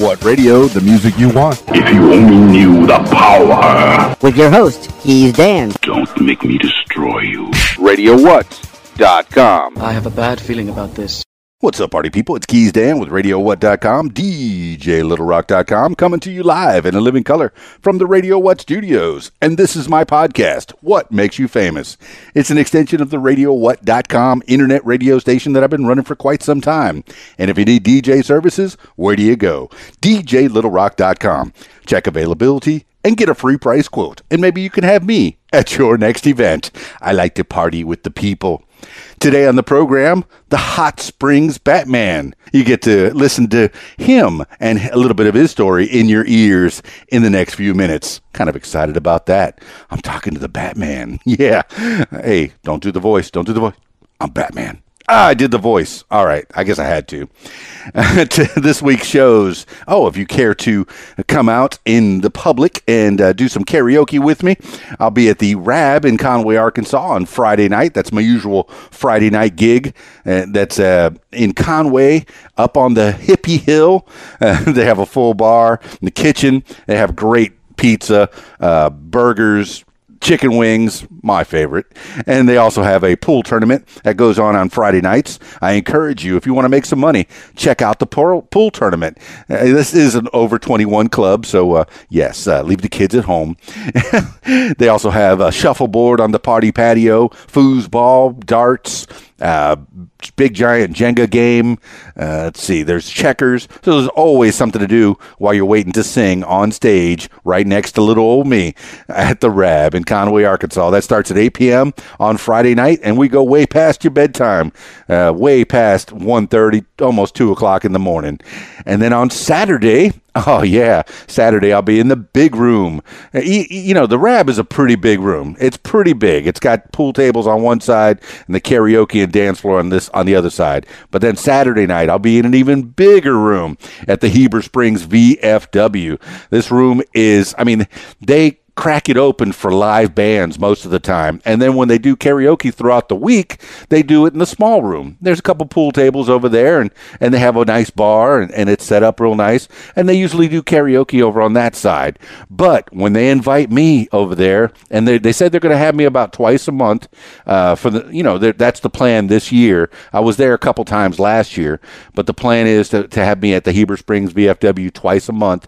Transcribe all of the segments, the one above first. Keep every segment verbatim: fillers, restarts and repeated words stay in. What Radio, the music you want. If you only knew the power. With your host, Keys Dan. Don't make me destroy you. radio what dot com. I have a bad feeling about this. What's up, party people? It's Keys Dan with radio what dot com, D J little rock dot com, coming to you live in a living color from the Radio What studios. And this is my podcast, What Makes You Famous. It's an extension of the radio what dot com internet radio station that I've been running for quite some time. And if you need D J services, where do you go? D J little rock dot com. Check availability and get a free price quote. And maybe you can have me at your next event. I like to party with the people. Today on the program, the Hot Springs Batman. You get to listen to him and a little bit of his story in your ears in the next few minutes. Kind of excited about that. I'm talking to the Batman. Yeah. Hey, don't do the voice. Don't do the voice. I'm Batman. Ah, I did the voice. All right. I guess I had to. to this week's shows. Oh, if you care to come out in the public and uh, do some karaoke with me, I'll be at the Rab in Conway, Arkansas on Friday night. That's my usual Friday night gig. Uh, that's uh, in Conway, up on the hippie hill. Uh, they have a full bar in the kitchen. They have great pizza, uh, burgers, chicken wings, my favorite. And they also have a pool tournament that goes on on Friday nights. I encourage you, if you want to make some money, check out the pool tournament. Uh, this is an over twenty-one club, so uh, yes, uh, leave the kids at home. They also have a shuffleboard on the party patio, foosball, darts, uh, big giant Jenga game. Uh, let's see, there's checkers. So there's always something to do while you're waiting to sing on stage right next to little old me at the Rab in Conway, Arkansas. That starts at eight p.m. on Friday night, and we go way past your bedtime, uh, way past one thirty, almost two o'clock in the morning. And then on Saturday, oh, yeah, Saturday I'll be in the big room. You, you know, the Rab is a pretty big room. It's pretty big. It's got pool tables on one side and the karaoke and dance floor on this on the other side. But then Saturday night I'll be in an even bigger room at the Heber Springs V F W. This room is, I mean, they crack it open for live bands most of the time, and then when they do karaoke throughout the week, they do it in the small room. There's a couple pool tables over there, and and they have a nice bar, and, and it's set up real nice, and they usually do karaoke over on that side. But when they invite me over there, and they, they said they're going to have me about twice a month uh for the, you know, that's the plan this year. I was there a couple times last year, but the plan is to, to have me at the Heber Springs V F W twice a month.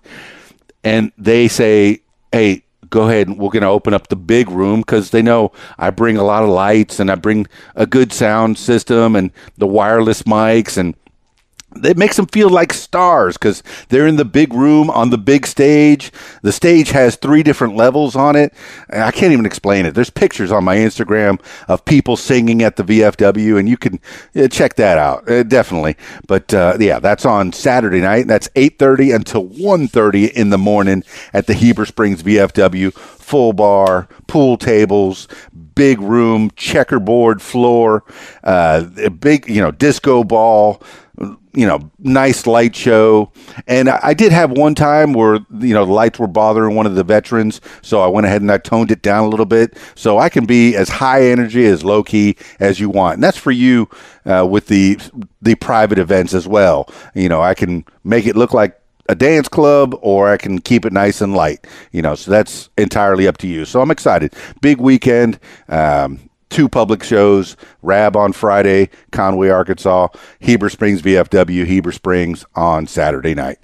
And they say, hey, go ahead and we're going to open up the big room, because they know I bring a lot of lights and I bring a good sound system and the wireless mics, and it makes them feel like stars because they're in the big room on the big stage. The stage has three different levels on it. I can't even explain it. There's pictures on my Instagram of people singing at the V F W, and you can check that out, uh, definitely. But, uh, yeah, that's on Saturday night. That's eight thirty until one thirty in the morning at the Heber Springs V F W. Full bar, pool tables, big room, checkerboard floor, uh, big, you know, disco ball, you know, nice light show. And I, I did have one time where, you know, the lights were bothering one of the veterans, so I went ahead and I toned it down a little bit. So I can be as high energy, as low key as you want. And that's for you uh, with the the private events as well. You know, I can make it look like a dance club, or I can keep it nice and light, you know, so that's entirely up to you. So I'm excited. Big weekend, um, two public shows, Rab on Friday, Conway, Arkansas, Heber Springs V F W, Heber Springs on Saturday night.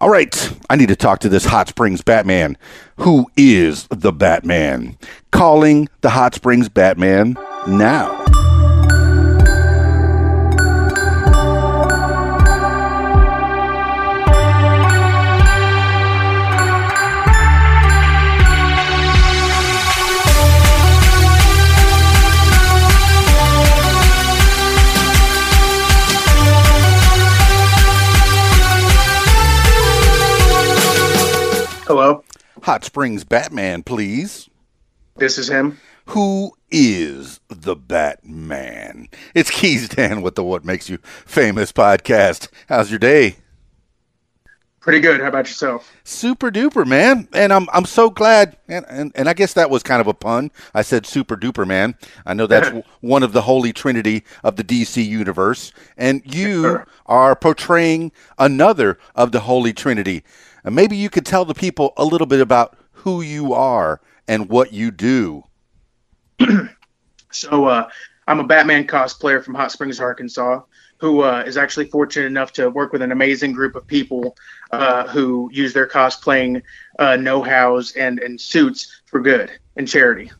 All right, I need to talk to this Hot Springs Batman. Who is the Batman? Calling the Hot Springs Batman now. Hello? Hot Springs Batman, please. This is him. Who is the Batman? It's Keys Dan with the What Makes You Famous podcast. How's your day? Pretty good. How about yourself? Super duper, man. And I'm I'm so glad. And, and, and I guess that was kind of a pun. I said super duper, man. I know that's one of the holy trinity of the D C universe. And you sure. are portraying another of the holy trinity. And maybe you could tell the people a little bit about who you are and what you do. So uh, I'm a Batman cosplayer from Hot Springs, Arkansas, who uh, is actually fortunate enough to work with an amazing group of people uh, who use their cosplaying uh, know-hows and, and suits for good and charity.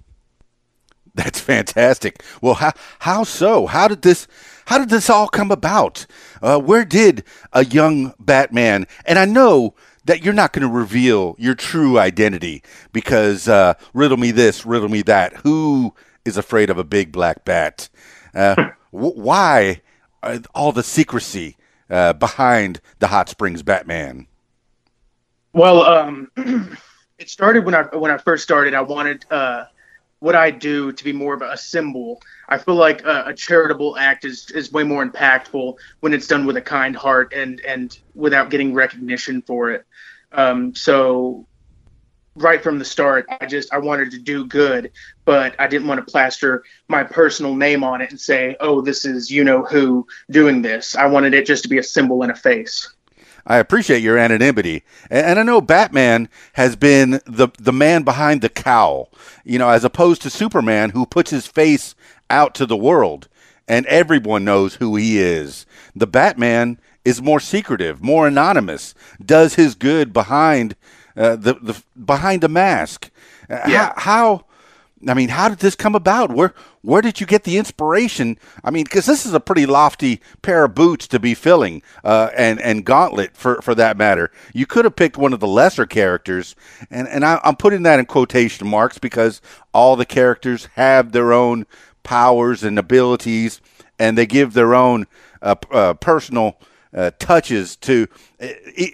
That's fantastic. Well, how how so? How did this how did this all come about? Uh, where did a young Batman? And I know that you're not going to reveal your true identity because uh, riddle me this, riddle me that. Who is afraid of a big black bat? Uh, wh- why? All the secrecy uh, behind the Hot Springs Batman. Well, um, it started when I when I first started. I wanted uh, what I do to be more of a symbol. I feel like a, a charitable act is, is way more impactful when it's done with a kind heart and and without getting recognition for it. Um, so right from the start, I just I wanted to do good, but I didn't want to plaster my personal name on it and say, oh, this is you know who doing this. I wanted it just to be a symbol and a face. I appreciate your anonymity. And I know Batman has been the, the man behind the cowl, you know, as opposed to Superman, who puts his face out to the world and everyone knows who he is. The Batman is more secretive, more anonymous, does his good behind uh, the, the behind the mask. Uh, yeah. How, how I mean, how did this come about? Where where did you get the inspiration? I mean, because this is a pretty lofty pair of boots to be filling, uh, and, and gauntlet for, for that matter. You could have picked one of the lesser characters, and, and I, I'm putting that in quotation marks because all the characters have their own powers and abilities, and they give their own uh, uh, personal Uh, touches to,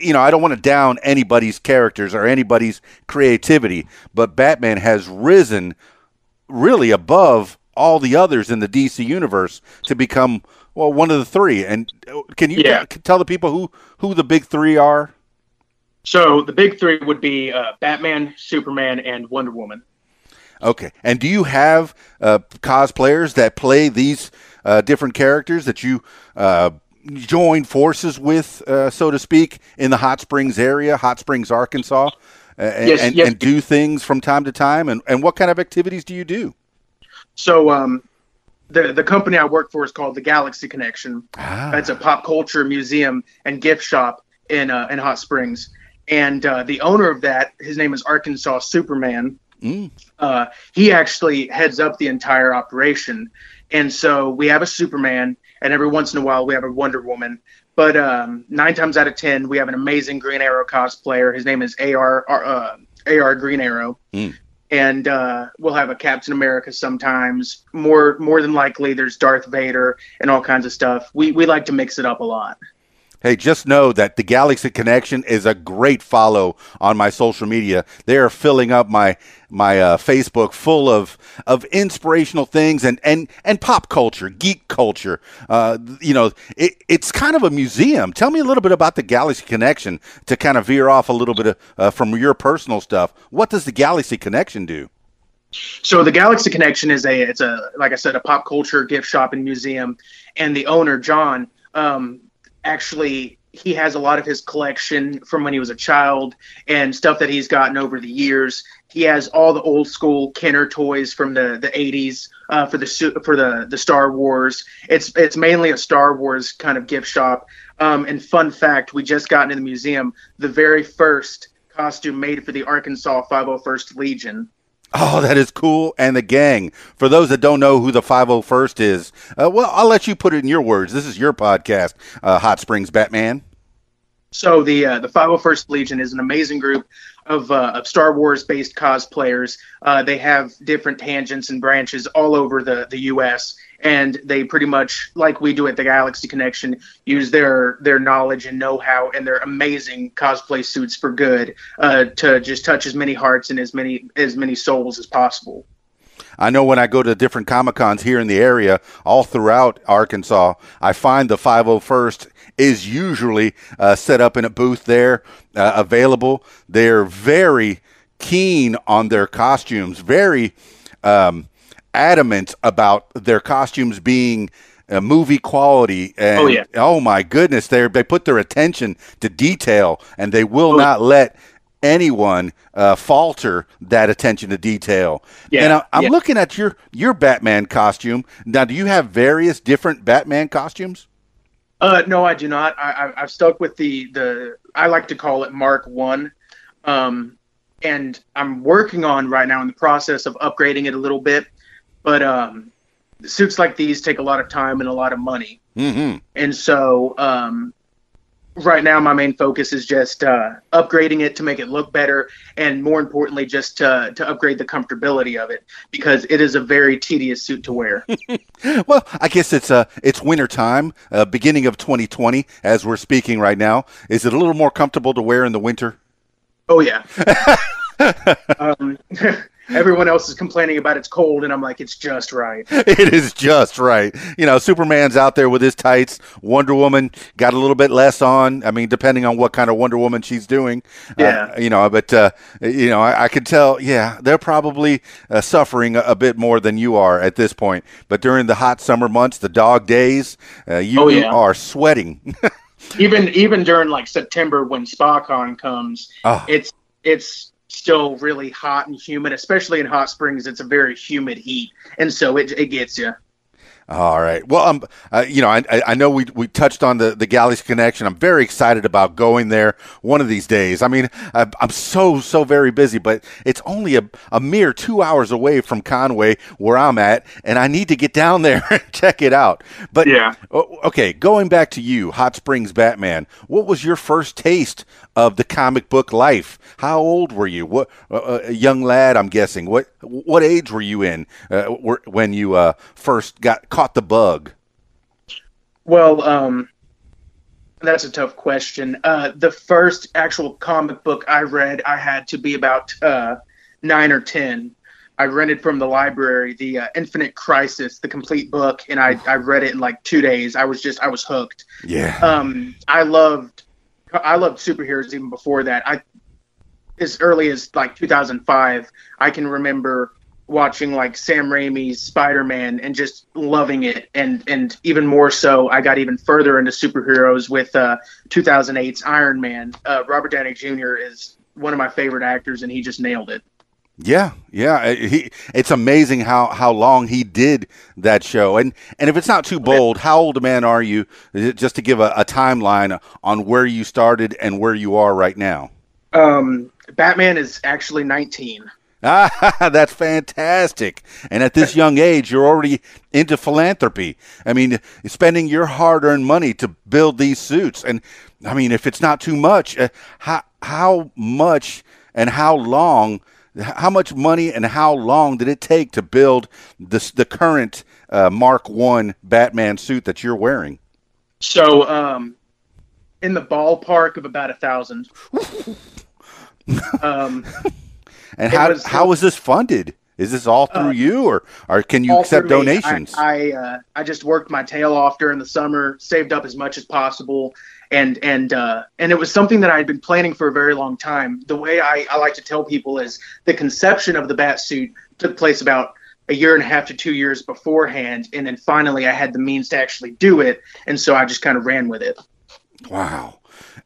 you know, I don't want to down anybody's characters or anybody's creativity, but Batman has risen really above all the others in the D C universe to become, well, one of the three. And can you yeah. t- tell the people who, who the big three are? So the big three would be uh, Batman, Superman, and Wonder Woman. Okay. And do you have uh, cosplayers that play these uh, different characters that you uh join forces with, uh, so to speak, in the Hot Springs area, Hot Springs, Arkansas, uh, and, yes, yes. and do things from time to time? And, and what kind of activities do you do? So um, the, the company I work for is called the Galaxy Connection. Ah. It's a pop culture museum and gift shop in, uh, in Hot Springs. And uh, the owner of that, his name is Arkansas Superman. Mm. Uh, he actually heads up the entire operation. And so we have a Superman, and every once in a while we have a Wonder Woman. But um, nine times out of ten, we have an amazing Green Arrow cosplayer. His name is A R uh, A R Green Arrow. Mm. And uh, we'll have a Captain America sometimes. More more than likely, there's Darth Vader and all kinds of stuff. We we like to mix it up a lot. Hey, just know that the Galaxy Connection is a great follow on my social media. They are filling up my my uh, Facebook full of of inspirational things and and, and pop culture, geek culture. Uh, you know, it, it's kind of a museum. Tell me a little bit about the Galaxy Connection to kind of veer off a little bit of, uh, from your personal stuff. What does the Galaxy Connection do? So the Galaxy Connection is a it's a like I said a pop culture gift shop and museum, and the owner John. Um, Actually, he has a lot of his collection from when he was a child and stuff that he's gotten over the years. He has all the old school Kenner toys from the, the eighties uh, for the for the, the Star Wars. It's it's mainly a Star Wars kind of gift shop. Um, and fun fact, we just got into the museum the very first costume made for the Arkansas five oh first Legion. Oh, that is cool. And the gang. For those that don't know who the five oh first is, uh, well, I'll let you put it in your words. This is your podcast, uh, Hot Springs Batman. So the uh, the five oh first Legion is an amazing group of uh, of Star Wars-based cosplayers. Uh, they have different tangents and branches all over the, the U S, and they pretty much, like we do at the Galaxy Connection, use their, their knowledge and know-how and their amazing cosplay suits for good uh, to just touch as many hearts and as many as many souls as possible. I know when I go to different Comic-Cons here in the area, all throughout Arkansas, I find the five oh first is usually uh, set up in a booth there, uh, available. They're very keen on their costumes, very um, adamant about their costumes being Uh, movie quality, and oh, yeah. oh my goodness, they they put their attention to detail, and they will oh. not let anyone uh, falter that attention to detail. Yeah. And I, I'm yeah. looking at your your Batman costume now. Do you have various different Batman costumes? Uh, no, I do not. I, I I've stuck with the the I like to call it Mark One, um, and I'm working on right now in the process of upgrading it a little bit, but um. suits like these take a lot of time and a lot of money. Mm-hmm. And so um, right now my main focus is just uh, upgrading it to make it look better, and more importantly, just to, to upgrade the comfortability of it, because it is a very tedious suit to wear. Well, I guess it's uh, it's winter time, uh, beginning of twenty twenty, as we're speaking right now. Is it a little more comfortable to wear in the winter? Oh, yeah. um Everyone else is complaining about it's cold, and I'm like, it's just right. It is just right. You know, Superman's out there with his tights. Wonder Woman got a little bit less on. I mean, depending on what kind of Wonder Woman she's doing. Yeah. Uh, you know, but, uh, you know, I, I could tell, yeah, they're probably uh, suffering a, a bit more than you are at this point. But during the hot summer months, the dog days, uh, you oh, yeah. are sweating. even even during, like, September when SpaCon comes, oh. it's it's – still really hot and humid, especially in Hot Springs. It's a very humid heat, and so it it gets you. All right. Well, um, uh, you know, I I know we we touched on the the Galaxy Connection. I'm very excited about going there one of these days. I mean, I, I'm so so very busy, but it's only a a mere two hours away from Conway, where I'm at, and I need to get down there and check it out. But yeah, okay. Going back to you, Hot Springs Batman. What was your first taste of the comic book life? How old were you? What uh, a young lad, I'm guessing. What what age were you in uh, when you uh, first got caught the bug? Well, um, that's a tough question. Uh, the first actual comic book I read, I had to be about uh, nine or ten. I rented from the library the uh, Infinite Crisis, the complete book, and I I read it in like two days. I was just I was hooked. Yeah. Um, I loved. I loved superheroes even before that. I, as early as like two thousand five, I can remember watching like Sam Raimi's Spider-Man and just loving it. And, and even more so, I got even further into superheroes with uh, two thousand eight's Iron Man. Uh, Robert Downey Junior is one of my favorite actors, and he just nailed it. Yeah, yeah. He, it's amazing how, how long he did that show. And and if it's not too bold, how old a man are you, just to give a, a timeline on where you started and where you are right now? Um, Batman is actually nineteen. Ah, that's fantastic. And at this young age, you're already into philanthropy. I mean, spending your hard-earned money to build these suits. And, I mean, if it's not too much, uh, how, how much and how long... How much money and how long did it take to build this, the current uh, Mark One Batman suit that you're wearing? So, um, in the ballpark of about a thousand. um, and how was, how was this funded? Is this all through uh, you, or or can you accept donations? I I, uh, I just worked my tail off during the summer, saved up as much as possible. And and uh, and it was something that I had been planning for a very long time. The way I, I like to tell people is the conception of the bat suit took place about a year and a half to two years beforehand, and then finally I had the means to actually do it, and so I just kind of ran with it. Wow.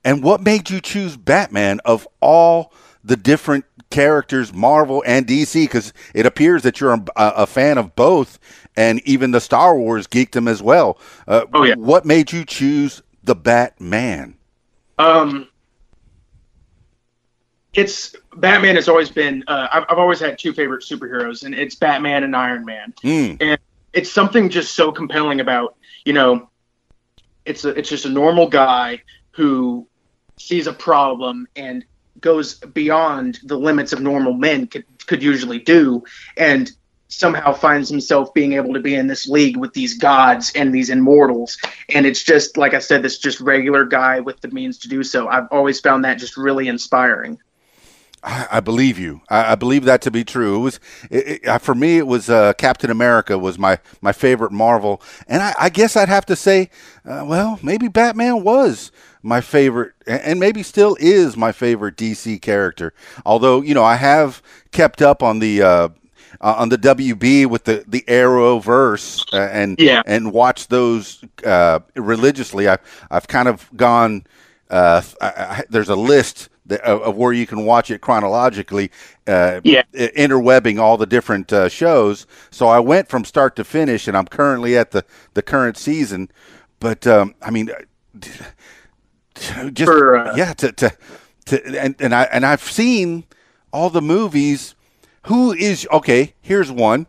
And what made you choose Batman of all the different characters, Marvel and D C? Because it appears that you're a, a fan of both, and even the Star Wars geeked them as well. Uh, oh, yeah. What made you choose the Batman? Um, it's Batman has always been. Uh, I've I've always had two favorite superheroes, and it's Batman and Iron Man. Mm. And it's something just so compelling about, you know, it's a, it's just a normal guy who sees a problem and goes beyond the limits of normal men could could usually do, and somehow finds himself being able to be in this league with these gods and these immortals. And it's just, like I said, this just regular guy with the means to do so. I've always found that just really inspiring. I, I believe you. I, I believe that to be true. It was it, it, for me. It was uh, Captain America was my my favorite Marvel, and I, I guess I'd have to say, uh, well, maybe Batman was my favorite, and maybe still is my favorite D C character. Although, you know, I have kept up on the uh, uh, on the W B with the the Arrowverse uh, and yeah. and watched those uh, religiously. I I've kind of gone. Uh, I, I, there's a list that, of, of where you can watch it chronologically, uh, yeah. interwebbing all the different uh, shows. So I went from start to finish, and I'm currently at the, the current season. But um, I mean, just For, uh, yeah, to, to to and and I and I've seen all the movies. Who is okay? Here's one.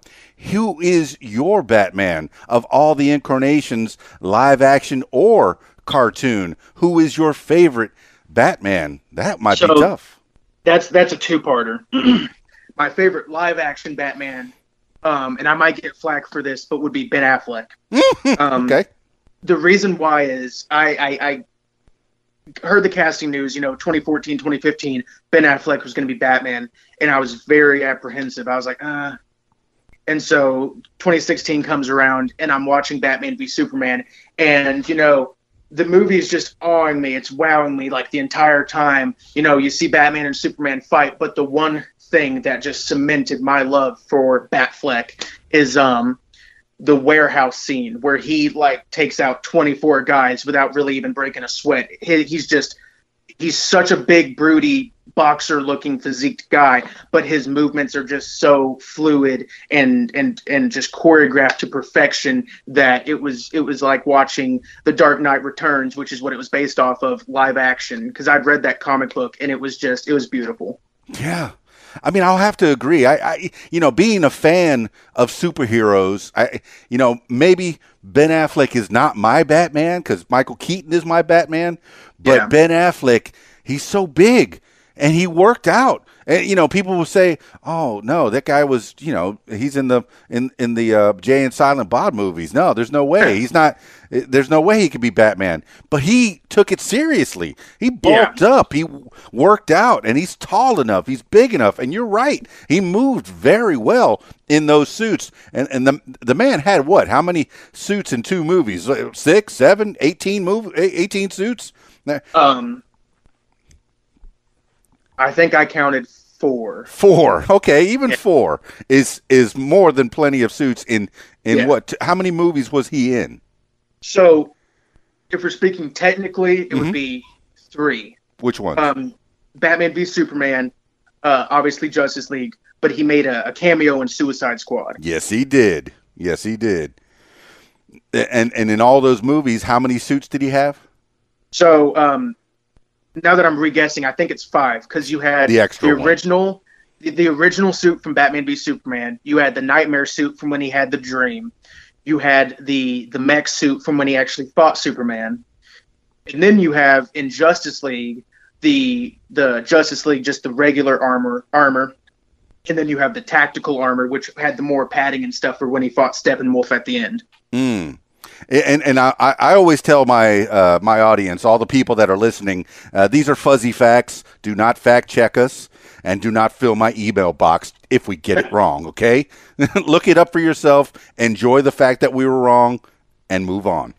Who is your Batman of all the incarnations, live action or cartoon? Who is your favorite Batman? That might so, be tough. That's that's a two-parter. My favorite live-action Batman, um, and I might get flack for this, but would be Ben Affleck. um, okay. The reason why is I, I, I heard the casting news, you know, twenty fourteen, twenty fifteen, Ben Affleck was going to be Batman, and I was very apprehensive. I was like, uh... And so twenty sixteen comes around, and I'm watching Batman v Superman, and, you know, the movie is just awing me. It's wowing me like the entire time. You know, you see Batman and Superman fight, but the one thing that just cemented my love for Batfleck is um, the warehouse scene where he like takes out twenty-four guys without really even breaking a sweat. He, he's just, he's such a big, broody, boxer-looking, physiqued guy, but his movements are just so fluid and and and just choreographed to perfection that it was it was like watching The Dark Knight Returns, which is what it was based off of, live action, because I'd read that comic book, and it was just it was beautiful. Yeah, I mean, I'll have to agree. I, I you know, being a fan of superheroes, I you know maybe Ben Affleck is not my Batman because Michael Keaton is my Batman, but yeah. Ben Affleck, he's so big. And he worked out. And, you know, people will say, "Oh no, that guy was, you know, he's in the in in the uh, Jay and Silent Bob movies." No, there's no way he's not. There's no way he could be Batman. But he took it seriously. He bulked yeah. up. He worked out, and he's tall enough. He's big enough. And you're right. He moved very well in those suits. And and the the man had what? How many suits in two movies? Six, seven, eighteen move, eighteen suits. Um. I think I counted four. Four. Okay, even yeah. four is is more than plenty of suits in in yeah. what how many movies was he in? So if we're speaking technically, it mm-hmm. would be three. Which one? Um Batman v Superman, uh obviously Justice League, but he made a, a cameo in Suicide Squad. Yes, he did. Yes, he did. And and in all those movies, how many suits did he have? So, um now that I'm re-guessing, I think it's five because you had the, the original, the, the original suit from Batman v Superman. You had the nightmare suit from when he had the dream. You had the the mech suit from when he actually fought Superman, and then you have in Justice League the the Justice League just the regular armor armor, and then you have the tactical armor which had the more padding and stuff for when he fought Steppenwolf at the end. Hmm. And and I, I always tell my uh, my audience, all the people that are listening, uh, these are fuzzy facts. Do not fact check us, and do not fill my email box if we get it wrong. Okay, look it up for yourself. Enjoy the fact that we were wrong, and move on.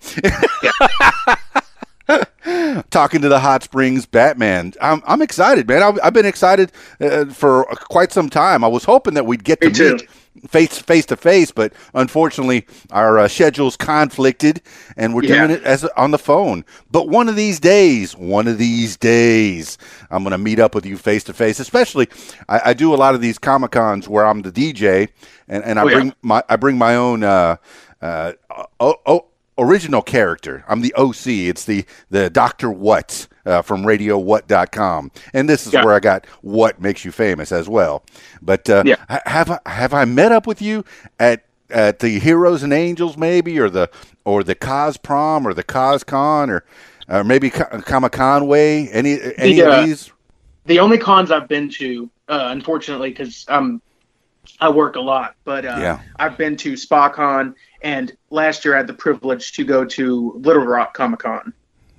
Talking to the Hot Springs Batman, I'm I'm excited, man. I've, I've been excited uh, for quite some time. I was hoping that we'd get Me to too. meet. Face face to face, but unfortunately our uh, schedules conflicted, and we're yeah. doing it as on the phone. But one of these days, one of these days, I'm going to meet up with you face to face. Especially, I, I do a lot of these Comic Cons where I'm the D J, and, and I oh, bring yeah. my I bring my own uh, uh, o- o- original character. I'm the O C. It's the the Doctor What uh, from radio what dot com, and this is yeah. where I got What Makes You Famous as well. But uh, yeah. have I, have I met up with you at at the Heroes and Angels maybe, or the or the Cos Prom, or the Cos Con, or or maybe Comic Conway? Any any the, of these? Uh, the only cons I've been to, uh, unfortunately, because um I work a lot, but uh, yeah. I've been to SpaCon. And last year I had the privilege to go to Little Rock Comic-Con.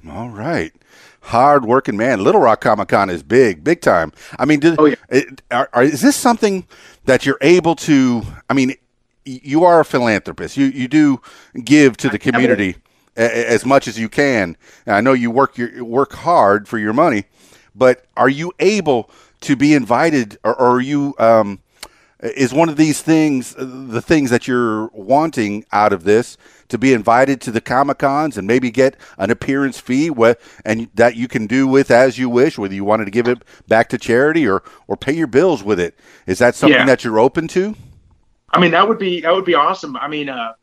All right. hard-working man. Little Rock Comic-Con is big, big time. I mean, did, oh, yeah. it, are, are, is this something that you're able to – I mean, you are a philanthropist. You you do give to the community I mean, as much as you can. And I know you work your, work hard for your money, but are you able to be invited, or, or are you um, – is one of these things, the things that you're wanting out of this, to be invited to the Comic-Cons and maybe get an appearance fee with, and that you can do with as you wish, whether you wanted to give it back to charity or, or pay your bills with it? Is that something yeah. that you're open to? I mean, that would be that would be awesome. I mean, uh,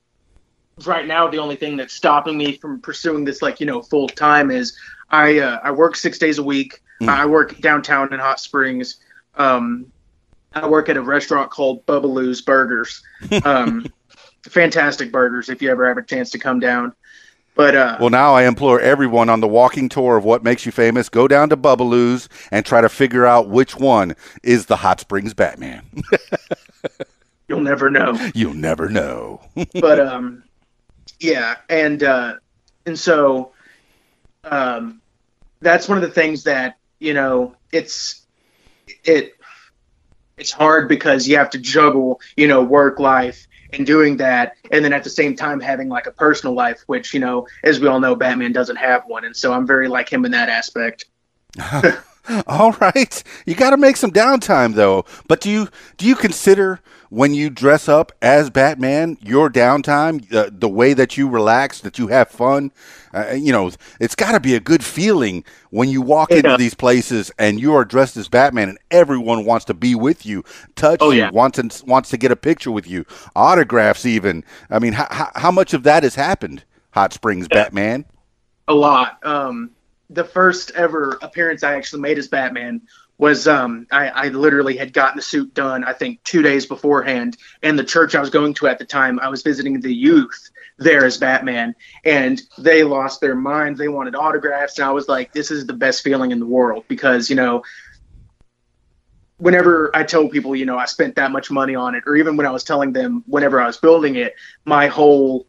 right now, the only thing that's stopping me from pursuing this, like, you know, full time is I, uh, I work six days a week. Mm. I work downtown in Hot Springs. Um I work at a restaurant called Bubbaloo's Burgers. Um, fantastic burgers if you ever have a chance to come down. But uh, well, now I implore everyone on the walking tour of What Makes You Famous, go down to Bubbaloo's and try to figure out which one is the Hot Springs Batman. You'll never know. You'll never know. But, um, yeah, and, uh, and so um, that's one of the things that, you know, it's – it. It's hard because you have to juggle, you know, work life and doing that. And then at the same time, having like a personal life, which, you know, as we all know, Batman doesn't have one. And so I'm very like him in that aspect. All right. You got to make some downtime, though. But do you do you consider when you dress up as Batman, your downtime, uh, the way that you relax, that you have fun? Uh, you know, it's got to be a good feeling when you walk yeah. into these places and you are dressed as Batman and everyone wants to be with you, touch oh, yeah. you, wants to, wants to get a picture with you, autographs even. I mean, how, how much of that has happened, Hot Springs yeah. Batman? A lot. Um The first ever appearance I actually made as Batman was um, I, I literally had gotten the suit done, I think, two days beforehand. And the church I was going to at the time, I was visiting the youth there as Batman. And they lost their minds. They wanted autographs. And I was like, this is the best feeling in the world because, you know, whenever I tell people, you know, I spent that much money on it, or even when I was telling them whenever I was building it, my whole,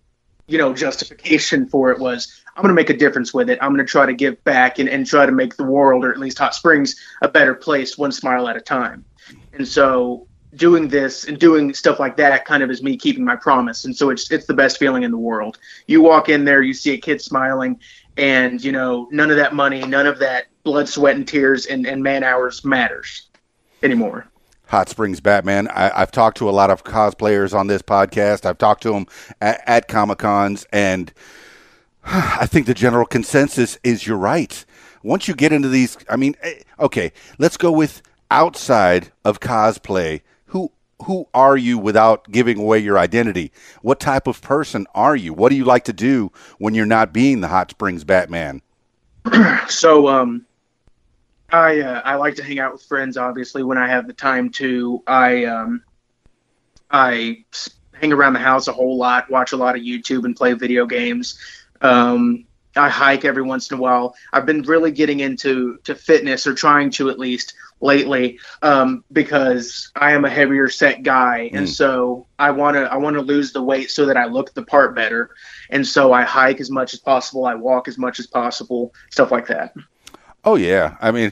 you know, justification for it was, I'm going to make a difference with it. I'm going to try to give back and, and try to make the world, or at least Hot Springs, a better place, one smile at a time. And so doing this and doing stuff like that kind of is me keeping my promise. And so it's it's the best feeling in the world. You walk in there, you see a kid smiling, and, you know, none of that money, none of that blood, sweat, and tears and, and man hours matters anymore. Hot Springs Batman. I, I've talked to a lot of cosplayers on this podcast. I've talked to them at, at Comic-Cons, and I think the general consensus is you're right. Once you get into these, I mean, okay, let's go with outside of cosplay. Who who are you without giving away your identity? What type of person are you? What do you like to do when you're not being the Hot Springs Batman? So, um, I uh, I like to hang out with friends. Obviously, when I have the time to, I um, I hang around the house a whole lot, watch a lot of YouTube, and play video games. Um, I hike every once in a while. I've been really getting into to fitness, or trying to at least lately, um, because I am a heavier set guy. Mm. And so I want to, I want to lose the weight so that I look the part better. And so I hike as much as possible. I walk as much as possible, stuff like that. Oh yeah, I mean,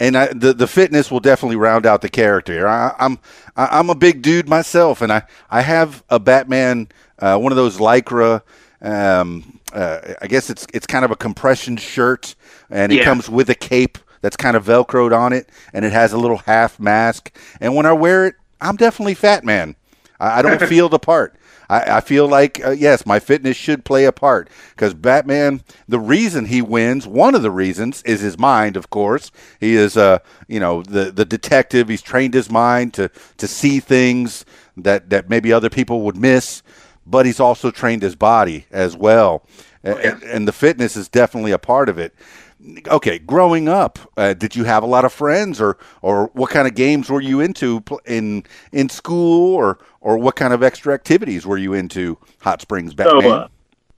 and I, the the fitness will definitely round out the character. I, I'm I'm a big dude myself, and I, I have a Batman, uh, one of those Lycra. Um, uh, I guess it's it's kind of a compression shirt, and it yeah. comes with a cape that's kind of velcroed on it, and it has a little half mask. And when I wear it, I'm definitely Fat Man. I, I don't feel the part. I, I feel like, uh, yes, my fitness should play a part, because Batman, the reason he wins, one of the reasons is his mind, of course. He is, uh, you know, the, the detective. He's trained his mind to, to see things that, that maybe other people would miss, but he's also trained his body as well, oh, yeah. and, and the fitness is definitely a part of it. Okay, growing up, uh, did you have a lot of friends, or, or what kind of games were you into in in school, or or what kind of extra activities were you into, Hot Springs Batman? So, uh,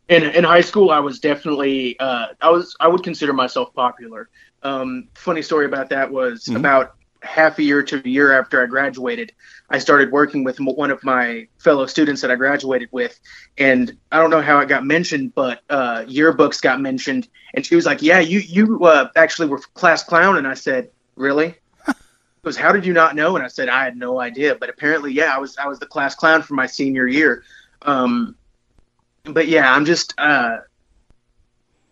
in in high school, I was definitely uh, I was I would consider myself popular. Um, funny story about that was mm-hmm. about half a year to a year after I graduated, I started working with one of my fellow students that I graduated with. And I don't know how it got mentioned, but uh, yearbooks got mentioned. And she was like, yeah, you, you uh, actually were class clown. And I said, really? It was, how did you not know? And I said, I had no idea. But apparently, yeah, I was I was the class clown for my senior year. Um, but yeah, I'm just, uh,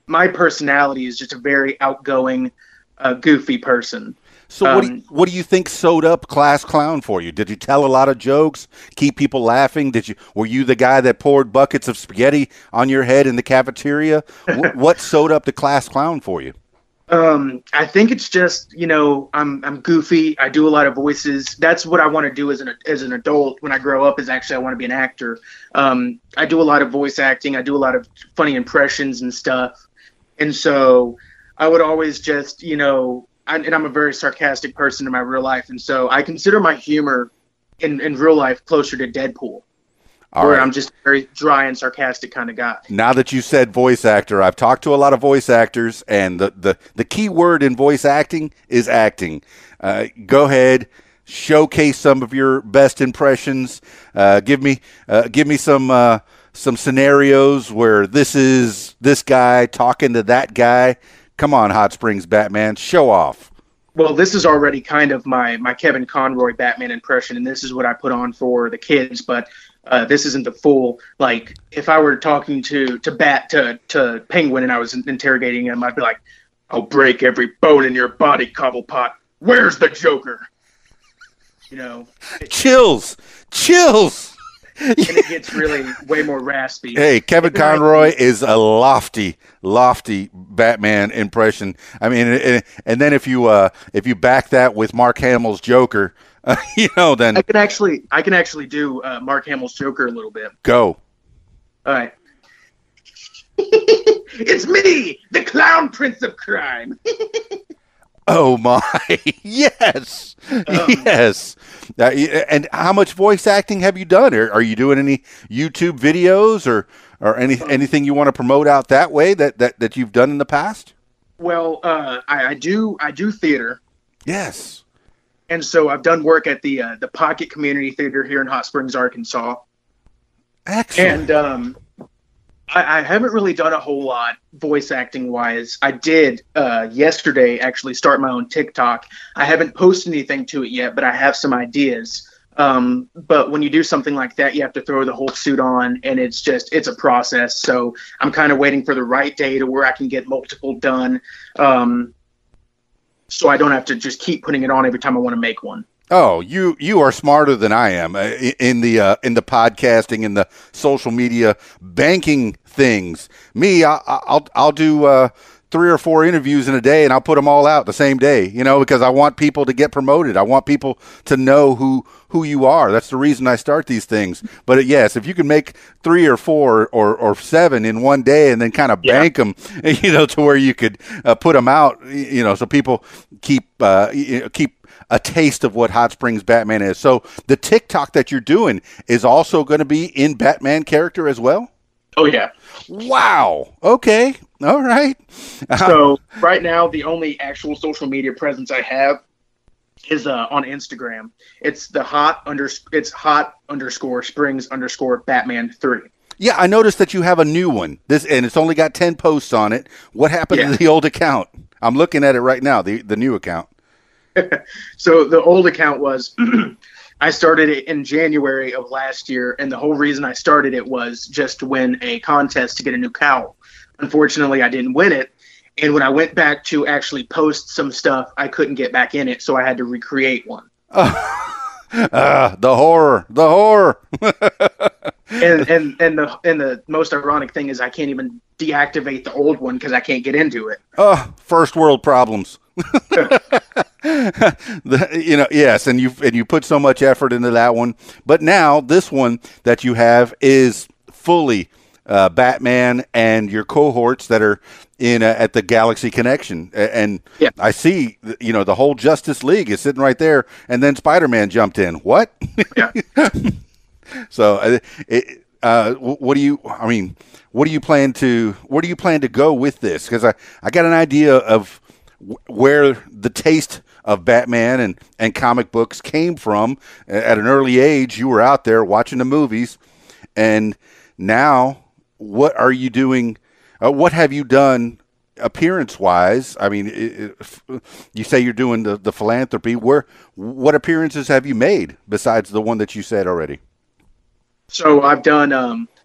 my personality is just a very outgoing, uh, goofy person. So what, um, do you, what do you think sewed up class clown for you? Did you tell a lot of jokes, keep people laughing? Did you were you the guy that poured buckets of spaghetti on your head in the cafeteria? W- what sewed up the class clown for you? Um, I think it's just, you know, I'm I'm goofy. I do a lot of voices. That's what I want to do as an as an adult when I grow up, is actually I want to be an actor. Um, I do a lot of voice acting. I do a lot of funny impressions and stuff. And so I would always just, you know, I, and I'm a very sarcastic person in my real life. And so I consider my humor in, in real life closer to Deadpool, All where right. I'm just a very dry and sarcastic kind of guy. Now that you said voice actor, I've talked to a lot of voice actors, and the, the, the key word in voice acting is acting. Uh, go ahead, showcase some of your best impressions. Uh, give me uh, give me some uh, some scenarios where this is this guy talking to that guy. Come on, Hot Springs Batman, show off. Well, this is already kind of my, my Kevin Conroy Batman impression, and this is what I put on for the kids, but uh, this isn't the full. Like, if I were talking to to Bat, to, to Penguin, and I was interrogating him, I'd be like, I'll break every bone in your body, Cobblepot. Where's the Joker? You know? Chills. Chills. And it gets really way more raspy. Hey, Kevin Conroy is a lofty, lofty Batman impression. I mean, and, and then if you uh, if you back that with Mark Hamill's Joker, uh, you know, then I can actually I can actually do uh, Mark Hamill's Joker a little bit. Go. All right. It's me, the Clown Prince of Crime. Oh my! Yes, um, yes. Uh, and how much voice acting have you done? Are, are you doing any YouTube videos or or any anything you want to promote out that way that, that, that you've done in the past? Well, uh, I, I do. I do theater. Yes. And so I've done work at the uh, the Pocket Community Theater here in Hot Springs, Arkansas. Excellent. And um, I haven't really done a whole lot voice acting wise. I did uh, yesterday actually start my own TikTok. I haven't posted anything to it yet, but I have some ideas. Um, but when you do something like that, you have to throw the whole suit on, and it's just, it's a process. So I'm kind of waiting for the right day to where I can get multiple done. Um, so I don't have to just keep putting it on every time I want to make one. Oh, you, you are smarter than I am in the uh, in the podcasting and the social media banking things. Me, I, I'll I'll do uh, three or four interviews in a day, and I'll put them all out the same day. You know, because I want people to get promoted. I want people to know who who you are. That's the reason I start these things. But yes, if you can make three or four or, or seven in one day, and then kind of bank yeah. them, you know, to where you could uh, put them out, you know, so people keep uh, keep. a taste of what Hot Springs Batman is. So the TikTok that you're doing is also going to be in Batman character as well? Oh, yeah. Wow. Okay. All right. So right now, the only actual social media presence I have is uh, on Instagram. It's the hot under, it's hot underscore springs underscore Batman three. Yeah, I noticed that you have a new one. This and it's only got ten posts on it. What happened yeah. to the old account? I'm looking at it right now, the, the new account. So the old account was, I started it in January of last year, and the whole reason I started it was just to win a contest to get a new cowl. Unfortunately, I didn't win it, and when I went back to actually post some stuff, I couldn't get back in it, so I had to recreate one. Uh, uh, the horror, the horror. and and and the and the most ironic thing is I can't even deactivate the old one because I can't get into it. Oh, first world problems. the, you know, yes, and you and you put so much effort into that one, but now this one that you have is fully uh, Batman and your cohorts that are in uh, at the Galaxy Connection, and yeah. I see, you know, the whole Justice League is sitting right there, and then Spider-Man jumped in. What? Yeah. so, uh, it, uh, what do you? I mean, what do you plan to? Where do you plan to go with this? Because I I got an idea of where the taste of Batman and, and comic books came from. At an early age, you were out there watching the movies, and now what are you doing? Uh, what have you done appearance-wise? I mean, it, it, you say you're doing the, the philanthropy. Where, what appearances have you made besides the one that you said already? So I've done um, –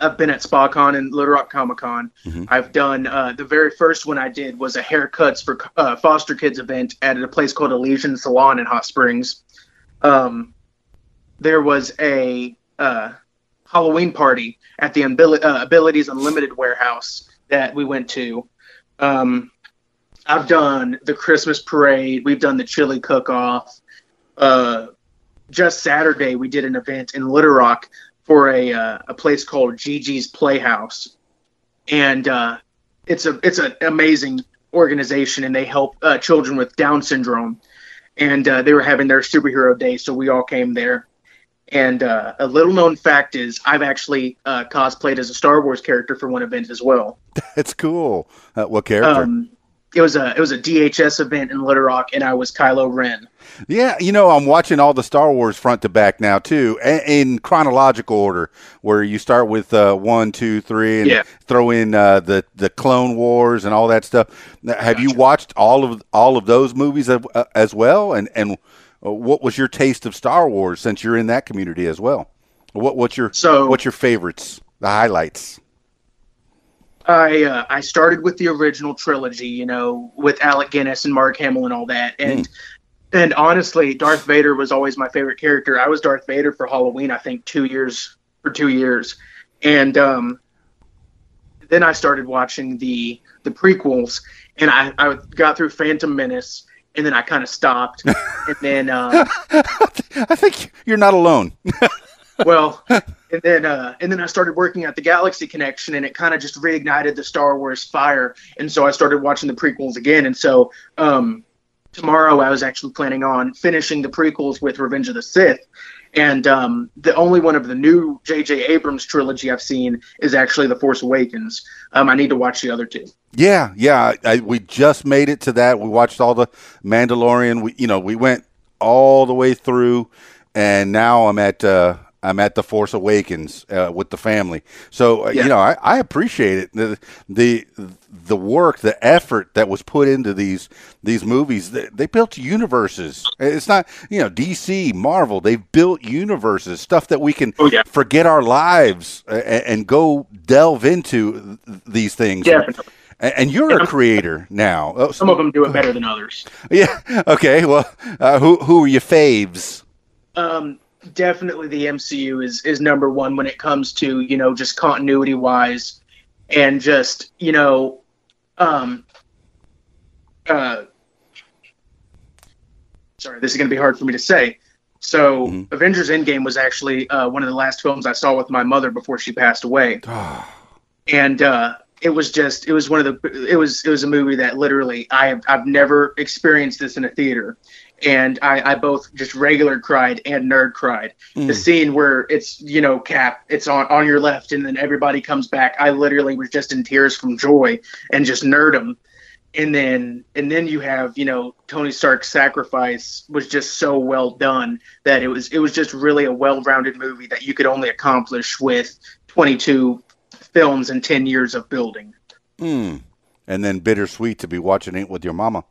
I've been at SpaCon and Little Rock Comic-Con. Mm-hmm. I've done uh, the very first one I did was a haircuts for uh, foster kids event at a place called Elysian Salon in Hot Springs. Um, there was a uh, Halloween party at the Abil- uh, Abilities Unlimited warehouse that we went to. Um, I've done the Christmas parade. We've done the chili cook-off. Uh, just Saturday we did an event in Little Rock for a uh, a place called Gigi's Playhouse, and uh, it's a it's an amazing organization, and they help uh, children with Down syndrome, and uh, they were having their superhero day, so we all came there. And uh, a little known fact is I've actually uh, cosplayed as a Star Wars character for one event as well. That's cool. Uh, what character? Um, It was a it was a D H S event in Little Rock, and I was Kylo Ren. Yeah, you know, I'm watching all the Star Wars front to back now too, in chronological order, where you start with uh, one, two, three, and yeah. throw in uh, the the Clone Wars and all that stuff. Have gotcha. you watched all of all of those movies as well? And and what was your taste of Star Wars since you're in that community as well? What what's your so, what's your favorites, the highlights? I uh, I started with the original trilogy, you know, with Alec Guinness and Mark Hamill and all that. And mm. and honestly, Darth Vader was always my favorite character. I was Darth Vader for Halloween, I think, two years for two years. And um, then I started watching the the prequels, and I, I got through Phantom Menace, and then I kind of stopped. And then uh, I think you're not alone. Well, and then uh, and then I started working at the Galaxy Connection, and it kind of just reignited the Star Wars fire. And so I started watching the prequels again. And so um, tomorrow I was actually planning on finishing the prequels with Revenge of the Sith. And um, the only one of the new J J Abrams trilogy I've seen is actually The Force Awakens. Um, I need to watch the other two. Yeah, yeah. I, I, we just made it to that. We watched all the Mandalorian. We, you know, we went all the way through, and now I'm at... Uh, I'm at The Force Awakens uh, with the family. So, uh, yeah. you know, I, I appreciate it. The, the the work, the effort that was put into these these movies, they, they built universes. It's not, you know, D C, Marvel, they've built universes, stuff that we can oh, yeah. forget our lives uh, and go delve into th- these things. Definitely. Yeah. And you're yeah. a creator now. Oh, some so, of them do it better than others. Yeah. Okay. Well, uh, who, who are your faves? Um, Definitely the M C U is, is number one when it comes to, you know, just continuity-wise and just, you know, um, uh, sorry, this is going to be hard for me to say. So mm-hmm. Avengers Endgame was actually uh, one of the last films I saw with my mother before she passed away. And uh, it was just, it was one of the, it was, it was a movie that literally I have, I've never experienced this in a theater. And I, I both just regular cried and nerd cried. Mm. The scene where it's, you know, Cap, it's on, on your left, and then everybody comes back. I literally was just in tears from joy and just nerdom. And then and then you have, you know, Tony Stark's sacrifice was just so well done that it was it was just really a well-rounded movie that you could only accomplish with twenty-two films and ten years of building. Mm. And then bittersweet to be watching it with your mama.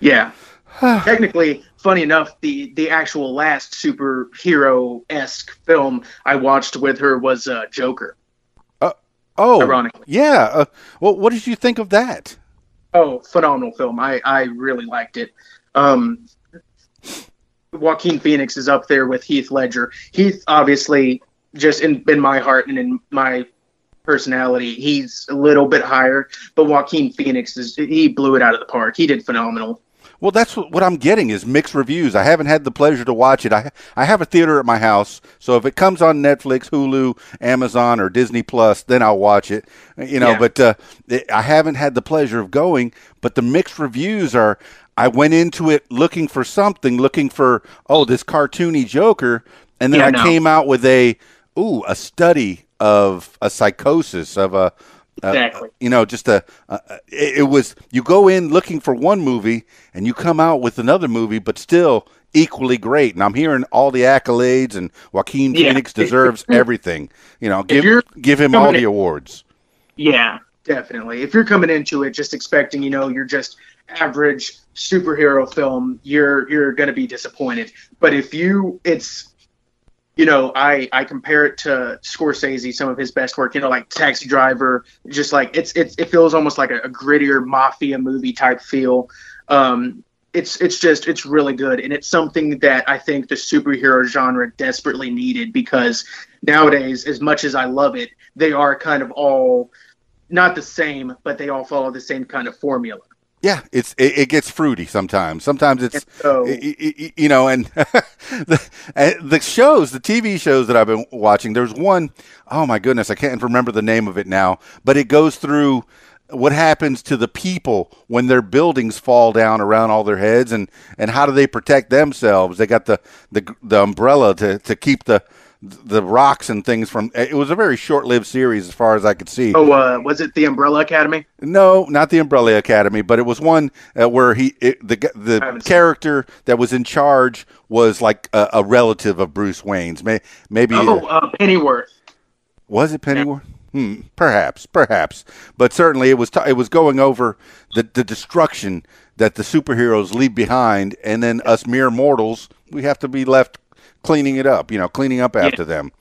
Yeah. Technically, funny enough, the, the actual last superhero-esque film I watched with her was uh, Joker. Uh, oh, ironically. Yeah. Uh, well, what did you think of that? Oh, phenomenal film. I, I really liked it. Um, Joaquin Phoenix is up there with Heath Ledger. Heath, obviously, just in, in my heart and in my personality, he's a little bit higher. But Joaquin Phoenix, is he blew it out of the park. He did phenomenal. Well, that's what I'm getting is mixed reviews. I haven't had the pleasure to watch it. I I have a theater at my house, so if it comes on Netflix, Hulu, Amazon, or Disney Plus, then I'll watch it. You know, yeah. but uh, I haven't had the pleasure of going. But the mixed reviews are. I went into it looking for something, looking for oh this cartoony Joker, and then yeah, I no. came out with a ooh a study of a psychosis of a. Exactly. Uh, you know, just a, uh, it, it was, you go in looking for one movie and you come out with another movie, but still equally great. And I'm hearing all the accolades, and Joaquin yeah. Phoenix deserves everything. You know, give give him all the in, awards. Yeah, definitely. If you're coming into it just expecting, you know, you're just average superhero film, you're you're going to be disappointed. But if you, it's, you know, I, I compare it to Scorsese, some of his best work, you know, like Taxi Driver, just like it's, it's it feels almost like a, a grittier mafia movie type feel. Um, it's it's just it's really good. And it's something that I think the superhero genre desperately needed, because nowadays, as much as I love it, they are kind of all not the same, but they all follow the same kind of formula. Yeah, it's it, it gets fruity sometimes. Sometimes it's, so, it, it, you know, and the, the shows, the T V shows that I've been watching, there's one, oh my goodness, I can't remember the name of it now, but it goes through what happens to the people when their buildings fall down around all their heads, and, and how do they protect themselves? They got the, the, the umbrella to, to keep the... the rocks and things from. It was a very short-lived series as far as I could see. Oh, uh, was it the Umbrella Academy? No, not the Umbrella Academy, but it was one uh, where he it, the the character that was in charge was like a, a relative of Bruce Wayne's. May, maybe oh, uh, Pennyworth. Was it Pennyworth? Hmm, perhaps, perhaps, but certainly it was. T- it was going over the the destruction that the superheroes leave behind, and then us mere mortals, we have to be left cleaning it up, you know, cleaning up after yeah. them.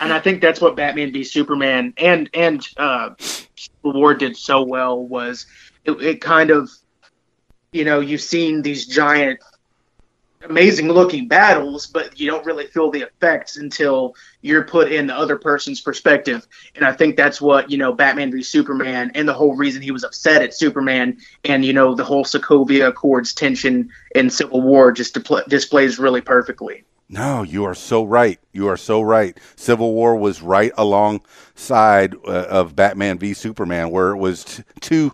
And I think that's what Batman v Superman and and uh, Civil War did so well, was it, it kind of, you know, you've seen these giant, amazing looking battles, but you don't really feel the effects until you're put in the other person's perspective. And I think that's what, you know, Batman v Superman, and the whole reason he was upset at Superman, and, you know, the whole Sokovia Accords tension in Civil War just depl- displays really perfectly. No, you are so right. You are so right. Civil War was right alongside uh, of Batman v Superman, where it was t- two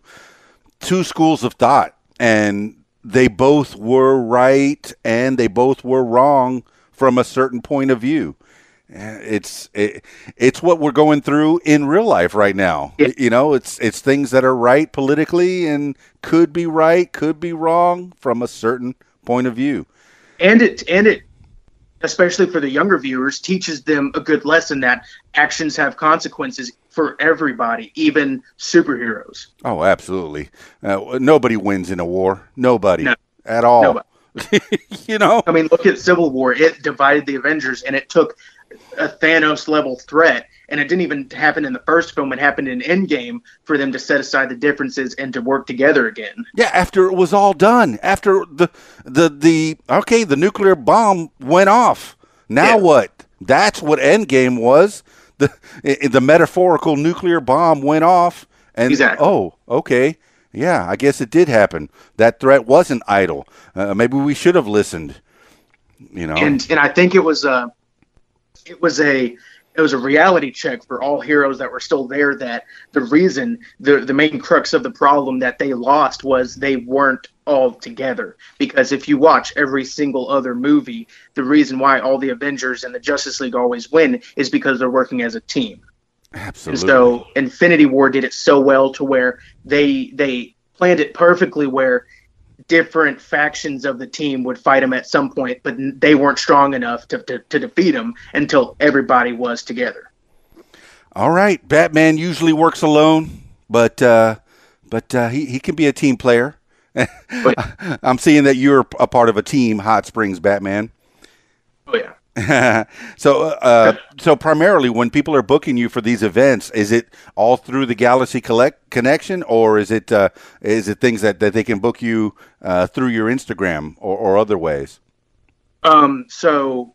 two schools of thought, and they both were right and they both were wrong from a certain point of view. It's it, it's what we're going through in real life right now. Yeah. You know, it's it's things that are right politically and could be right, could be wrong from a certain point of view. And it and it especially for the younger viewers teaches them a good lesson that actions have consequences for everybody, even superheroes. Oh, absolutely. Uh, nobody wins in a war. Nobody. No. At all. You know? I mean, look at Civil War. It divided the Avengers, and it took a Thanos-level threat, and it didn't even happen in the first film. It happened in Endgame for them to set aside the differences and to work together again. Yeah, after it was all done. After the, the, the okay, the nuclear bomb went off. Now yeah. what? That's what Endgame was. The the metaphorical nuclear bomb went off, and exactly. oh, okay, yeah, I guess it did happen. That threat wasn't idle. Uh, maybe we should have listened, you know. And and I think it was a, it was a, it was a reality check for all heroes that were still there. That the reason, the the main crux of the problem that they lost was they weren't all together. Because if you watch every single other movie, the reason why all the Avengers and the Justice League always win is because they're working as a team. Absolutely. And so Infinity War did it so well to where they they planned it perfectly, where different factions of the team would fight them at some point, but they weren't strong enough to, to, to defeat them until everybody was together. All right. Batman usually works alone, but uh, but uh, he, he can be a team player. I'm seeing that you're a part of a team, Hot Springs Batman. Oh yeah. so, uh, so primarily, when people are booking you for these events, is it all through the Galaxy Collect Connection, or is it uh, is it things that, that they can book you uh, through your Instagram or, or other ways? Um. So,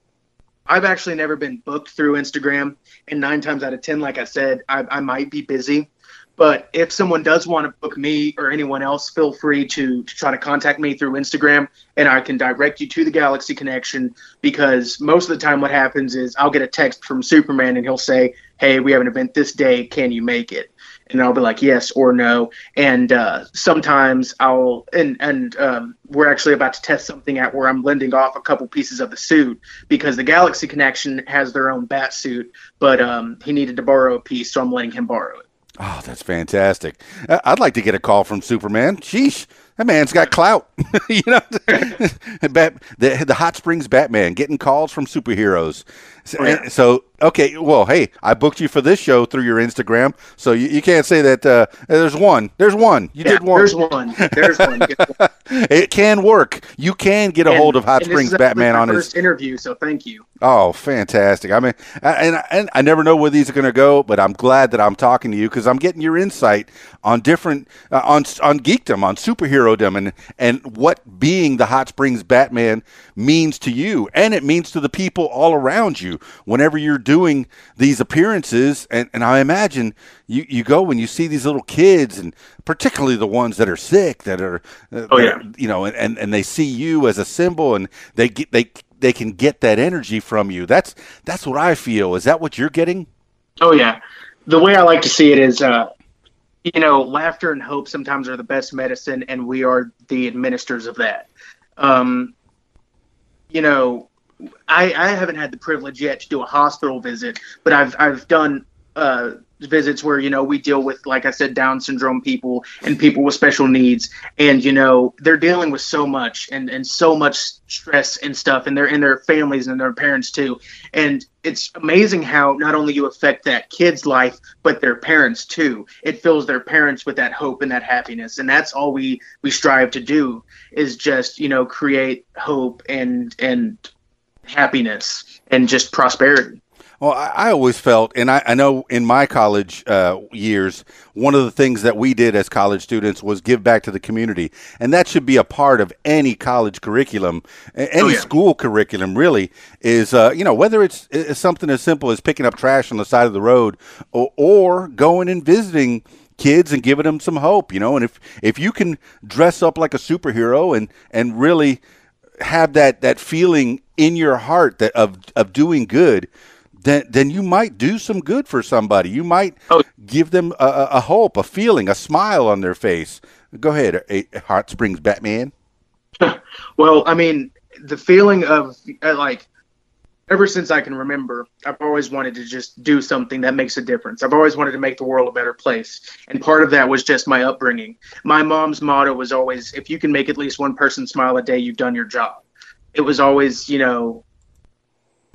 I've actually never been booked through Instagram, and nine times out of ten, like I said, I, I might be busy. But if someone does want to book me or anyone else, feel free to, to try to contact me through Instagram, and I can direct you to the Galaxy Connection, because most of the time what happens is I'll get a text from Superman and he'll say, hey, we have an event this day. Can you make it? And I'll be like, yes or no. And uh, sometimes I'll and and um, we're actually about to test something out where I'm lending off a couple pieces of the suit, because the Galaxy Connection has their own bat suit, but um, he needed to borrow a piece, so I'm letting him borrow it. Oh, that's fantastic. I'd like to get a call from Superman. Sheesh, that man's got clout. You know, Bat, the, the Hot Springs Batman getting calls from superheroes. So, so, okay, well, hey, I booked you for this show through your Instagram, so you, you can't say that uh, there's one. There's one. You yeah, did one. There's one. There's one. It can work. You can get a and, hold of Hot Springs Batman on his – first interview, so thank you. Oh, fantastic. I mean, I, and, and I never know where these are going to go, but I'm glad that I'm talking to you because I'm getting your insight on different uh, – on on geekdom, on superherodom, and, and what being the Hot Springs Batman means to you, and it means to the people all around you whenever you're doing these appearances. And, and I imagine you, you go and you see these little kids, and particularly the ones that are sick, that are uh, oh, yeah. you know, and, and, and they see you as a symbol, and they get, they they can get that energy from you. That's that's what I feel. Is that what you're getting? Oh, yeah. The way I like to see it is, uh, you know, laughter and hope sometimes are the best medicine, and we are the administrators of that. Um, you know, I, I haven't had the privilege yet to do a hospital visit, but I've I've done uh, visits where, you know, we deal with, like I said, Down syndrome people and people with special needs. And, you know, they're dealing with so much and, and so much stress and stuff, and they're in their families and their parents too. And it's amazing how not only you affect that kid's life, but their parents too. It fills their parents with that hope and that happiness. And that's all we, we strive to do is just, you know, create hope and and happiness and just prosperity. Well, I, I always felt, and I, I know in my college uh, years, one of the things that we did as college students was give back to the community. And that should be a part of any college curriculum, any oh, yeah. school curriculum really is, uh, you know, whether it's, it's something as simple as picking up trash on the side of the road or, or going and visiting kids and giving them some hope, you know. And if, if you can dress up like a superhero and, and really have that, that feeling in your heart that of, of doing good, then, then you might do some good for somebody. You might oh. give them a, a hope, a feeling, a smile on their face. Go ahead, Hot Springs Batman. Well, I mean, the feeling of, like, ever since I can remember, I've always wanted to just do something that makes a difference. I've always wanted to make the world a better place. And part of that was just my upbringing. My mom's motto was always, if you can make at least one person smile a day, you've done your job. It was always, you know,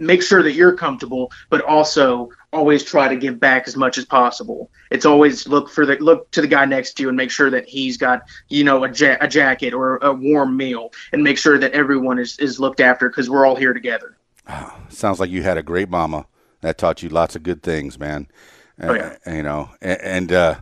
make sure that you're comfortable, but also always try to give back as much as possible. It's always look for the look to the guy next to you and make sure that he's got, you know, a, ja- a jacket or a warm meal, and make sure that everyone is, is looked after because we're all here together. Oh, sounds like you had a great mama that taught you lots of good things, man. And, oh, yeah. You know, and, and uh,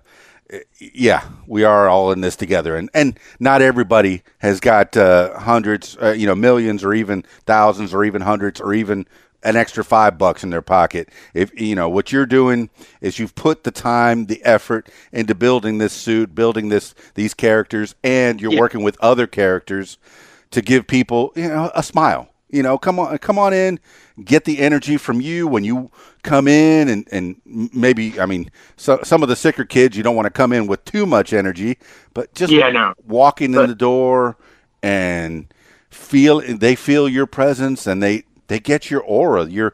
yeah, we are all in this together. And, and not everybody has got uh, hundreds, uh, you know, millions or even thousands or even hundreds or even an extra five bucks in their pocket. If you know what you're doing is you've put the time, the effort into building this suit, building this these characters, and you're yeah. working with other characters to give people, you know, a smile. You know, come on, come on in, get the energy from you when you come in, and, and maybe, I mean, so, some of the sicker kids, you don't want to come in with too much energy, but just yeah, no. walking but, in the door and feel, they feel your presence, and they, they get your aura, your,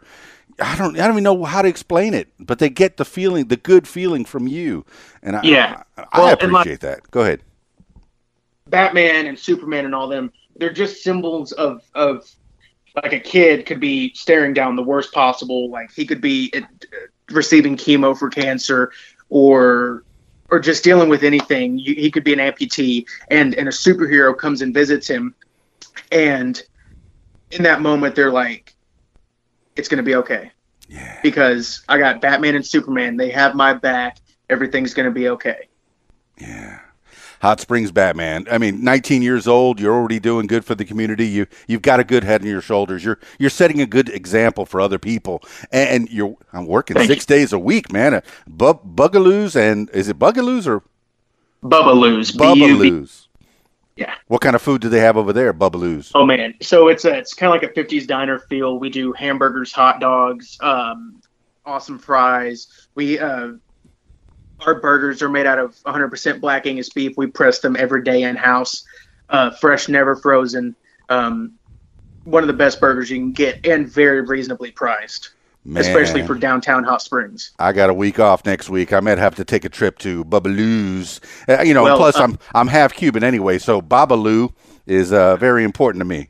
I don't, I don't even know how to explain it, but they get the feeling, the good feeling from you. And I, yeah. I, I, well, I appreciate my, that. Go ahead. Batman and Superman and all them, they're just symbols of, of, like a kid could be staring down the worst possible, like he could be receiving chemo for cancer or or just dealing with anything. He could be an amputee, and, and a superhero comes and visits him. And in that moment, they're like, it's going to be okay. Yeah. Because I got Batman and Superman. They have my back. Everything's going to be okay. Yeah. Hot Springs Batman. I mean, nineteen years old, you're already doing good for the community. You, you've got a good head on your shoulders. You're you're setting a good example for other people. And you're I'm working Thank six you. days a week, man. Uh, bu- Bugaloos and is it Bugaloos or? Bubaloos. Bubaloos. Yeah. What kind of food do they have over there, Bubaloos? Oh, man. So it's a, it's kind of like a fifties diner feel. We do hamburgers, hot dogs, um, awesome fries. We uh Our burgers are made out of one hundred percent Black Angus beef. We press them every day in-house, uh, fresh, never frozen. Um, one of the best burgers you can get, and very reasonably priced. Man, especially for downtown Hot Springs. I got a week off next week. I might have to take a trip to Babalu's. Uh, you know, well, plus uh, I'm I'm half Cuban anyway, so Babalu is uh, very important to me.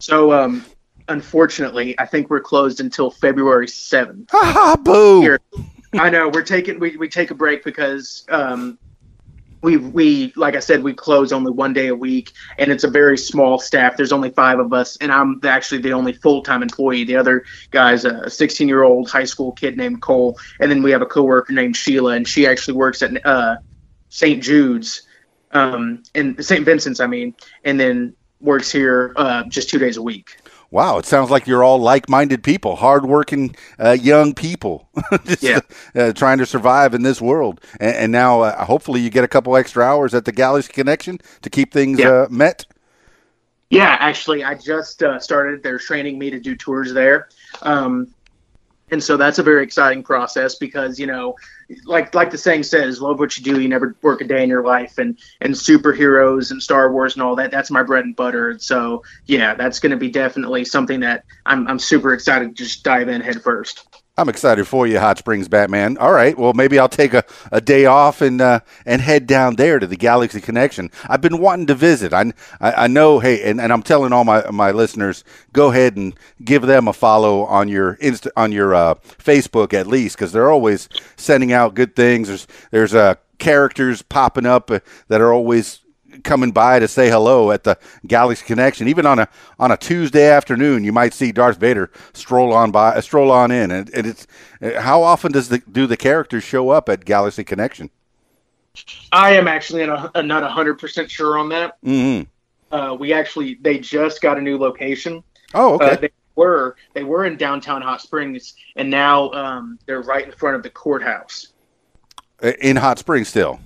so, um, unfortunately, I think we're closed until February seventh. Ha Boom! Here. I know we're taking we we take a break because um, we we like I said we close only one day a week, and it's a very small staff. There's only five of us, and I'm actually the only full-time employee. The other guy's a sixteen-year-old high school kid named Cole, and then we have a coworker named Sheila, and she actually works at uh, Saint Jude's, um, and Saint Vincent's, I mean, and then works here uh, just two days a week. Wow, it sounds like you're all like-minded people, hard-working uh, young people, just, yeah. uh, trying to survive in this world. And, and now, uh, hopefully, you get a couple extra hours at the Galaxy Connection to keep things yeah. uh, met. Yeah, actually, I just uh, started. They're training me to do tours there, um, and so that's a very exciting process because you know, like like the saying says, "Love what you do. You never work a day in your life." And and superheroes and Star Wars and all that—that's my bread and butter. So yeah, that's going to be definitely something that I'm I'm super excited to just dive in head first. I'm excited for you, Hot Springs Batman. All right, well maybe I'll take a, a day off and uh, and head down there to the Galaxy Connection. I've been wanting to visit. I I, I know. Hey, and, and I'm telling all my, my listeners, go ahead and give them a follow on your Insta, on your uh, Facebook at least, because they're always sending out good things. There's there's uh, characters popping up that are always coming by to say hello at the Galaxy Connection. Even on a on a Tuesday afternoon, you might see Darth Vader stroll on by, uh, stroll on in. And, and it's how often does the do the characters show up at Galaxy Connection? I am actually not one hundred percent sure on that. Mm-hmm. Uh, we actually they just got a new location. Oh, okay. Uh, they were they were in downtown Hot Springs, and now um, they're right in front of the courthouse. In Hot Springs, still.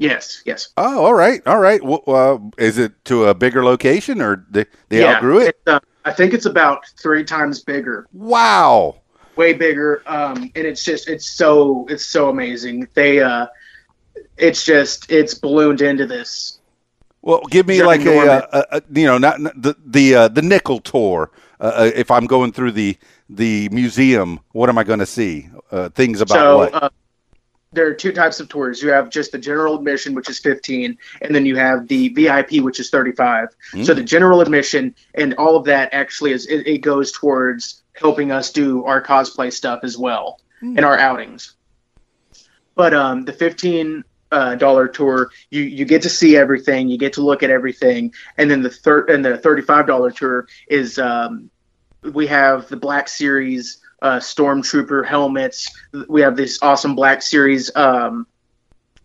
Yes, yes. Oh, all right, all right. Well, uh, is it to a bigger location, or they, they yeah, outgrew it? Uh, I think it's about three times bigger. Wow. Way bigger, um, and it's just, it's so, it's so amazing. They, uh, it's just, it's ballooned into this. Well, give me like a, a, a, you know, not, not the the uh, the nickel tour. Uh, if I'm going through the the museum, what am I going to see? Uh, things about so, what? Uh, There are two types of tours. You have just the general admission, which is fifteen, and then you have the V I P, which is thirty-five. Mm. So the general admission and all of that actually is it, it goes towards helping us do our cosplay stuff as well mm. and our outings. But um, the fifteen uh, dollar tour, you you get to see everything, you get to look at everything, and then the thir- and the thirty-five dollar tour is um, we have the Black Series. Uh, Stormtrooper helmets. We have this awesome Black Series um,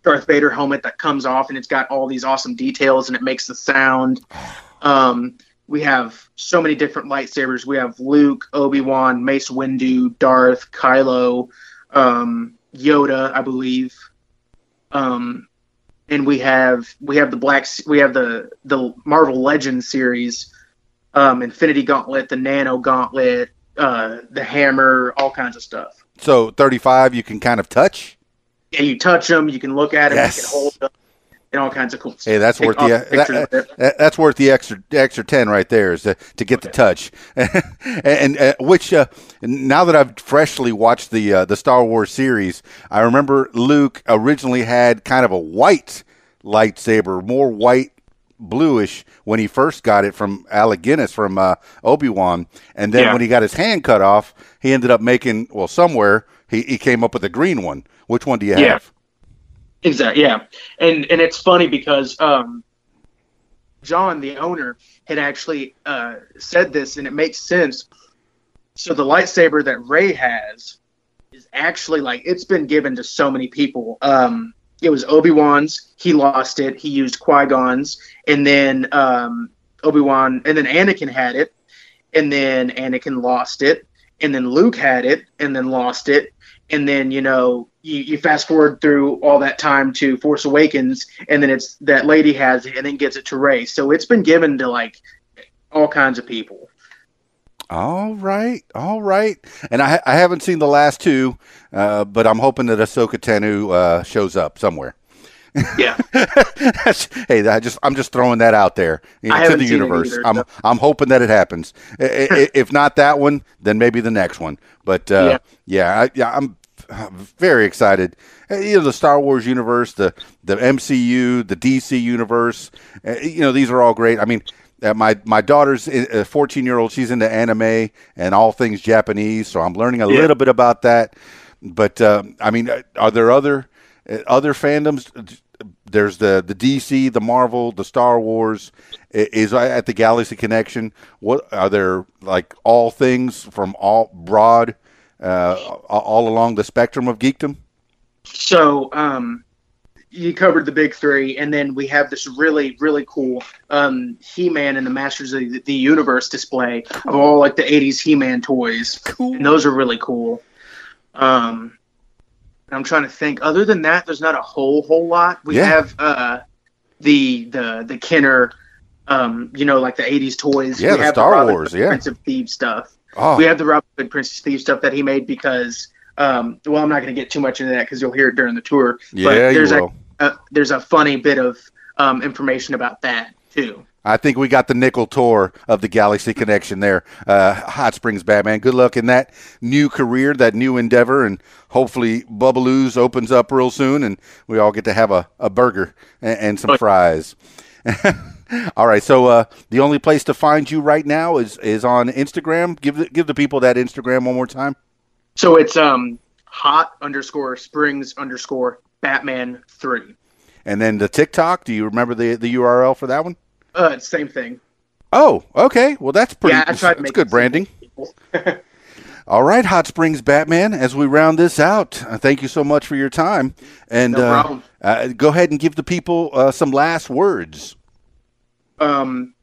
Darth Vader helmet that comes off, and it's got all these awesome details, and it makes the sound. Um, we have so many different lightsabers. We have Luke, Obi-Wan, Mace Windu, Darth, Kylo, um, Yoda, I believe. Um, and we have we have the Black we have the the Marvel Legends series, um, Infinity Gauntlet, the Nano Gauntlet. Uh, the hammer, all kinds of stuff. So thirty-five, you can kind of touch. Yeah, you touch them, you can look at them, yes. You can hold them, and all kinds of cool stuff. Hey, that's Take worth the that, that, that, that's worth the extra extra ten right there is to, to get okay. the touch. and uh, which uh, now that I've freshly watched the uh, the Star Wars series, I remember Luke originally had kind of a white lightsaber, more white. Bluish when he first got it from Alec Guinness from uh, Obi-Wan, and then yeah. when he got his hand cut off, he ended up making well somewhere he, he came up with a green one. Which one do you yeah. have? Exactly. Yeah, and and it's funny because um, John, the owner, had actually uh, said this, and it makes sense. So the lightsaber that Rey has is actually like it's been given to so many people. Um, It was Obi-Wan's. He lost it. He used Qui-Gon's, and then um, Obi-Wan, and then Anakin had it, and then Anakin lost it, and then Luke had it, and then lost it, and then you know you, you fast forward through all that time to Force Awakens, and then it's that lady has it, and then gives it to Rey. So it's been given to like all kinds of people. All right, all right, and I, I haven't seen the last two, uh, but I'm hoping that Ahsoka Tano uh, shows up somewhere. Yeah. Hey, I just I'm just throwing that out there into the universe. Either, I'm so. I'm hoping that it happens. If not that one, then maybe the next one. But uh, yeah, yeah, I, yeah I'm, I'm very excited. You know, the Star Wars universe, the the M C U, the D C universe. You know, these are all great. I mean, my my daughter's a fourteen year old. She's into anime and all things Japanese, so I'm learning a yeah. little bit about that. But um, I mean, are there other other fandoms? There's the, the D C, the Marvel, the Star Wars. Is at the Galaxy Connection. What are there, like, all things from all broad uh, all along the spectrum of geekdom? So um, you covered the big three, and then we have this really really cool um, He-Man and the Masters of the, the Universe display of all, like, the eighties He-Man toys. Cool. And those are really cool. Um, I'm trying to think. Other than that, there's not a whole whole lot. We yeah. have uh, the the the Kenner, um, you know, like the eighties toys. Yeah, we the have Star the Robin Wars. Yeah, Prince of Thieves stuff. Oh. We have the Robin Hood Prince of Thieves stuff that he made because. Um, well, I'm not going to get too much into that because you'll hear it during the tour. Yeah, but there's you will. A, a there's a funny bit of um, information about that too. I think we got the nickel tour of the Galaxy Connection there. Uh, Hot Springs Batman, good luck in that new career, that new endeavor, and hopefully Bubbaloo's opens up real soon and we all get to have a, a burger and, and some fries. All right, so uh, the only place to find you right now is, is on Instagram. Give the, give the people that Instagram one more time. So it's um, hot underscore springs underscore Batman three. And then the TikTok, do you remember the, the U R L for that one? Uh, same thing. Oh, okay. Well, that's pretty. Yeah, I tried to make good branding. All right, Hot Springs Batman. As we round this out, thank you so much for your time. And no uh, problem. Uh, go ahead and give the people uh, some last words. Um,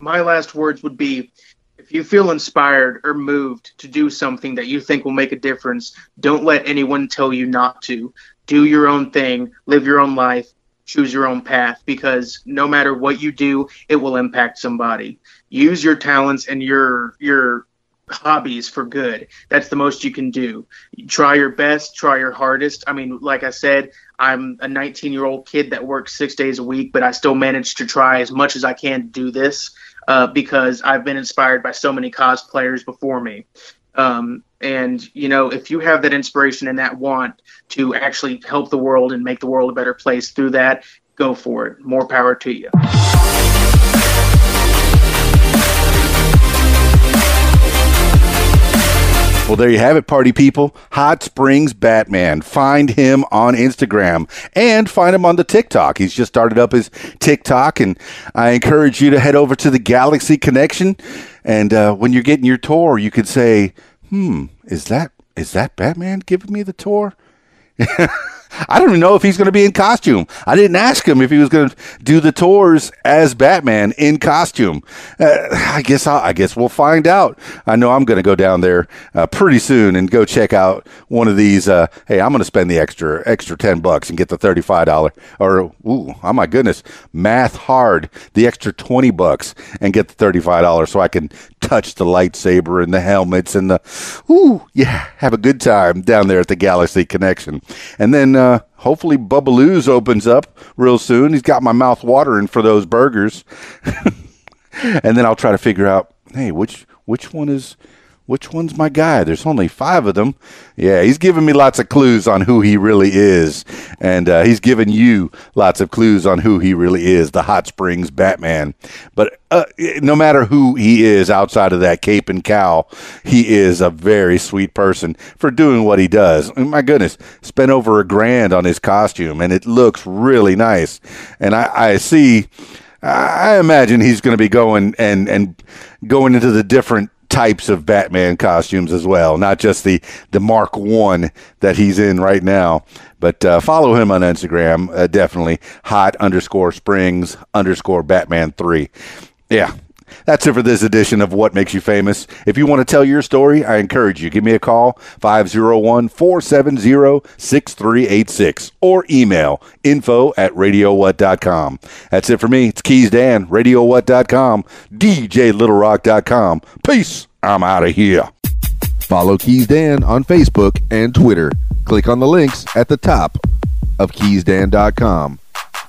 my last words would be: if you feel inspired or moved to do something that you think will make a difference, don't let anyone tell you not to. Do your own thing. Live your own life. Choose your own path, because no matter what you do, it will impact somebody. Use your talents and your your hobbies for good. That's the most you can do. Try your best, try your hardest. I mean, like I said, I'm a nineteen-year-old kid that works six days a week, but I still manage to try as much as I can to do this uh, because I've been inspired by so many cosplayers before me. Um, and, you know, if you have that inspiration and that want to actually help the world and make the world a better place through that, go for it. More power to you. Well, there you have it, party people. Hot Springs Batman. Find him on Instagram and find him on the TikTok. He's just started up his TikTok, and I encourage you to head over to the Galaxy Connection. And uh, when you're getting your tour, you could say, hmm, is that is that Batman giving me the tour? I don't even know if he's going to be in costume. I didn't ask him if he was going to do the tours as Batman in costume. Uh, I guess I'll, I guess we'll find out. I know I'm going to go down there uh, pretty soon and go check out one of these. Uh, hey, I'm going to spend the extra extra ten bucks and get the thirty-five dollars, or ooh, oh my goodness, math hard, the extra twenty bucks and get the thirty-five dollars so I can touch the lightsaber and the helmets and the ooh, yeah, have a good time down there at the Galaxy Connection. And then Uh, hopefully Bubbaloo's opens up real soon. He's got my mouth watering for those burgers. And then I'll try to figure out, hey, which which one is which one's my guy? There's only five of them. Yeah, he's giving me lots of clues on who he really is. And uh, he's giving you lots of clues on who he really is, the Hot Springs Batman. But uh, no matter who he is outside of that cape and cowl, he is a very sweet person for doing what he does. And my goodness, spent over a grand on his costume, and it looks really nice. And I, I see, I imagine he's going to be going and, and going into the different types of Batman costumes as well, not just the the Mark One that he's in right now. But uh, follow him on Instagram, uh, definitely hot underscore springs underscore Batman three. Yeah, that's it for this edition of What Makes You Famous. If you want to tell your story, I encourage you, give me a call, five oh one, four seven oh, six three eight six, or email info at radio what dot com. That's it for me. It's Keys Dan, radio what dot com, D J little rock dot com. Peace. I'm out of here. Follow Keys Dan on Facebook and Twitter. Click on the links at the top. of keys dan dot com.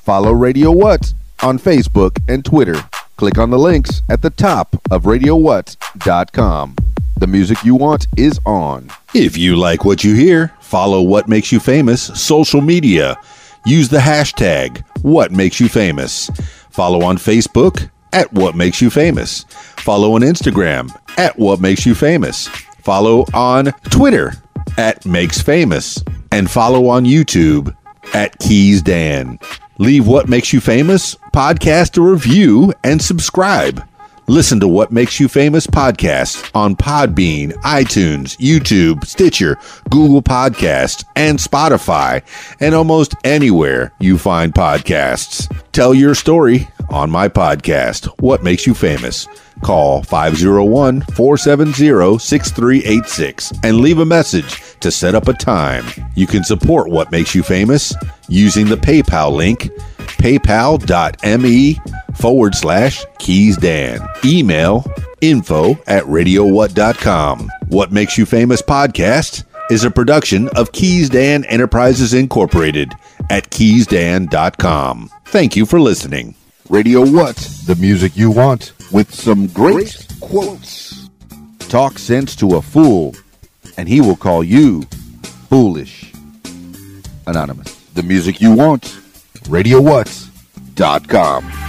Follow Radio What on Facebook and Twitter. Click on the links at the top of radio what dot com. The music you want is on. If you like what you hear, follow What Makes You Famous social media. Use the hashtag What Makes You Famous. Follow on Facebook at What Makes You Famous. Follow on Instagram at What Makes You Famous. Follow on Twitter at Makes Famous. And follow on YouTube at Keys Dan. Leave What Makes You Famous podcast a review and subscribe. Listen to What Makes You Famous podcasts on Podbean, iTunes, YouTube, Stitcher, Google Podcasts, and Spotify, and almost anywhere you find podcasts. Tell your story on my podcast, What Makes You Famous. Call five oh one, four seven oh, six three eight six and leave a message to set up a time. You can support What Makes You Famous using the PayPal link, paypal.me forward slash Keys Dan. Email info at radio what dot com. What Makes You Famous podcast is a production of Keys Dan Enterprises Incorporated at keys dan dot com. Thank you for listening. Radio What, the music you want, with some great, great quotes. Talk sense to a fool, and he will call you foolish. Anonymous. The music you want, radio what dot com.